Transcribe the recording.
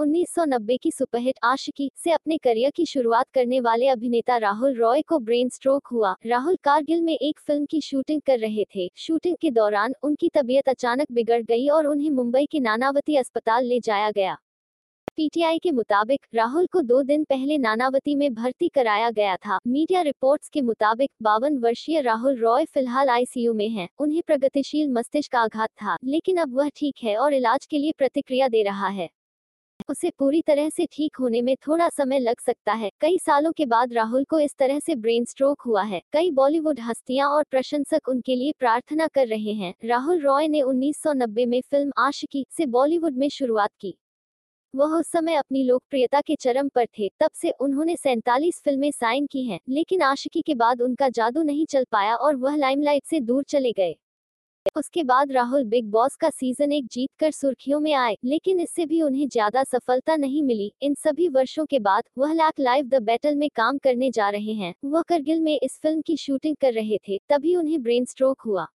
1990 की सुपरहिट आशिकी से अपने करियर की शुरुआत करने वाले अभिनेता राहुल रॉय को ब्रेन स्ट्रोक हुआ। राहुल कारगिल में एक फिल्म की शूटिंग कर रहे थे। शूटिंग के दौरान उनकी तबीयत अचानक बिगड़ गई और उन्हें मुंबई के नानावती अस्पताल ले जाया गया। पीटीआई के मुताबिक राहुल को 2 दिन पहले नानावती में भर्ती कराया गया था। मीडिया रिपोर्ट्स के मुताबिक 52 वर्षीय राहुल रॉय फिलहाल आईसीयू में हैं। उन्हें प्रगतिशील मस्तिष्क आघात था, लेकिन अब वह ठीक है और इलाज के लिए प्रतिक्रिया दे रहा है। उसे पूरी तरह से ठीक होने में थोड़ा समय लग सकता है। कई सालों के बाद राहुल को इस तरह से ब्रेन स्ट्रोक हुआ है। कई बॉलीवुड हस्तियां और प्रशंसक उनके लिए प्रार्थना कर रहे हैं। राहुल रॉय ने 1990 में फिल्म आशिकी से बॉलीवुड में शुरुआत की। वह उस समय अपनी लोकप्रियता के चरम पर थे। तब से उन्होंने 47 फिल्में साइन की हैं, लेकिन आशिकी के बाद उनका जादू नहीं चल पाया और वह लाइमलाइट से दूर चले गए। उसके बाद राहुल बिग बॉस का सीजन 1 जीतकर सुर्खियों में आए, लेकिन इससे भी उन्हें ज्यादा सफलता नहीं मिली। इन सभी वर्षों के बाद वह लाख लाइव द बैटल में काम करने जा रहे हैं। वह कारगिल में इस फिल्म की शूटिंग कर रहे थे, तभी उन्हें ब्रेन स्ट्रोक हुआ।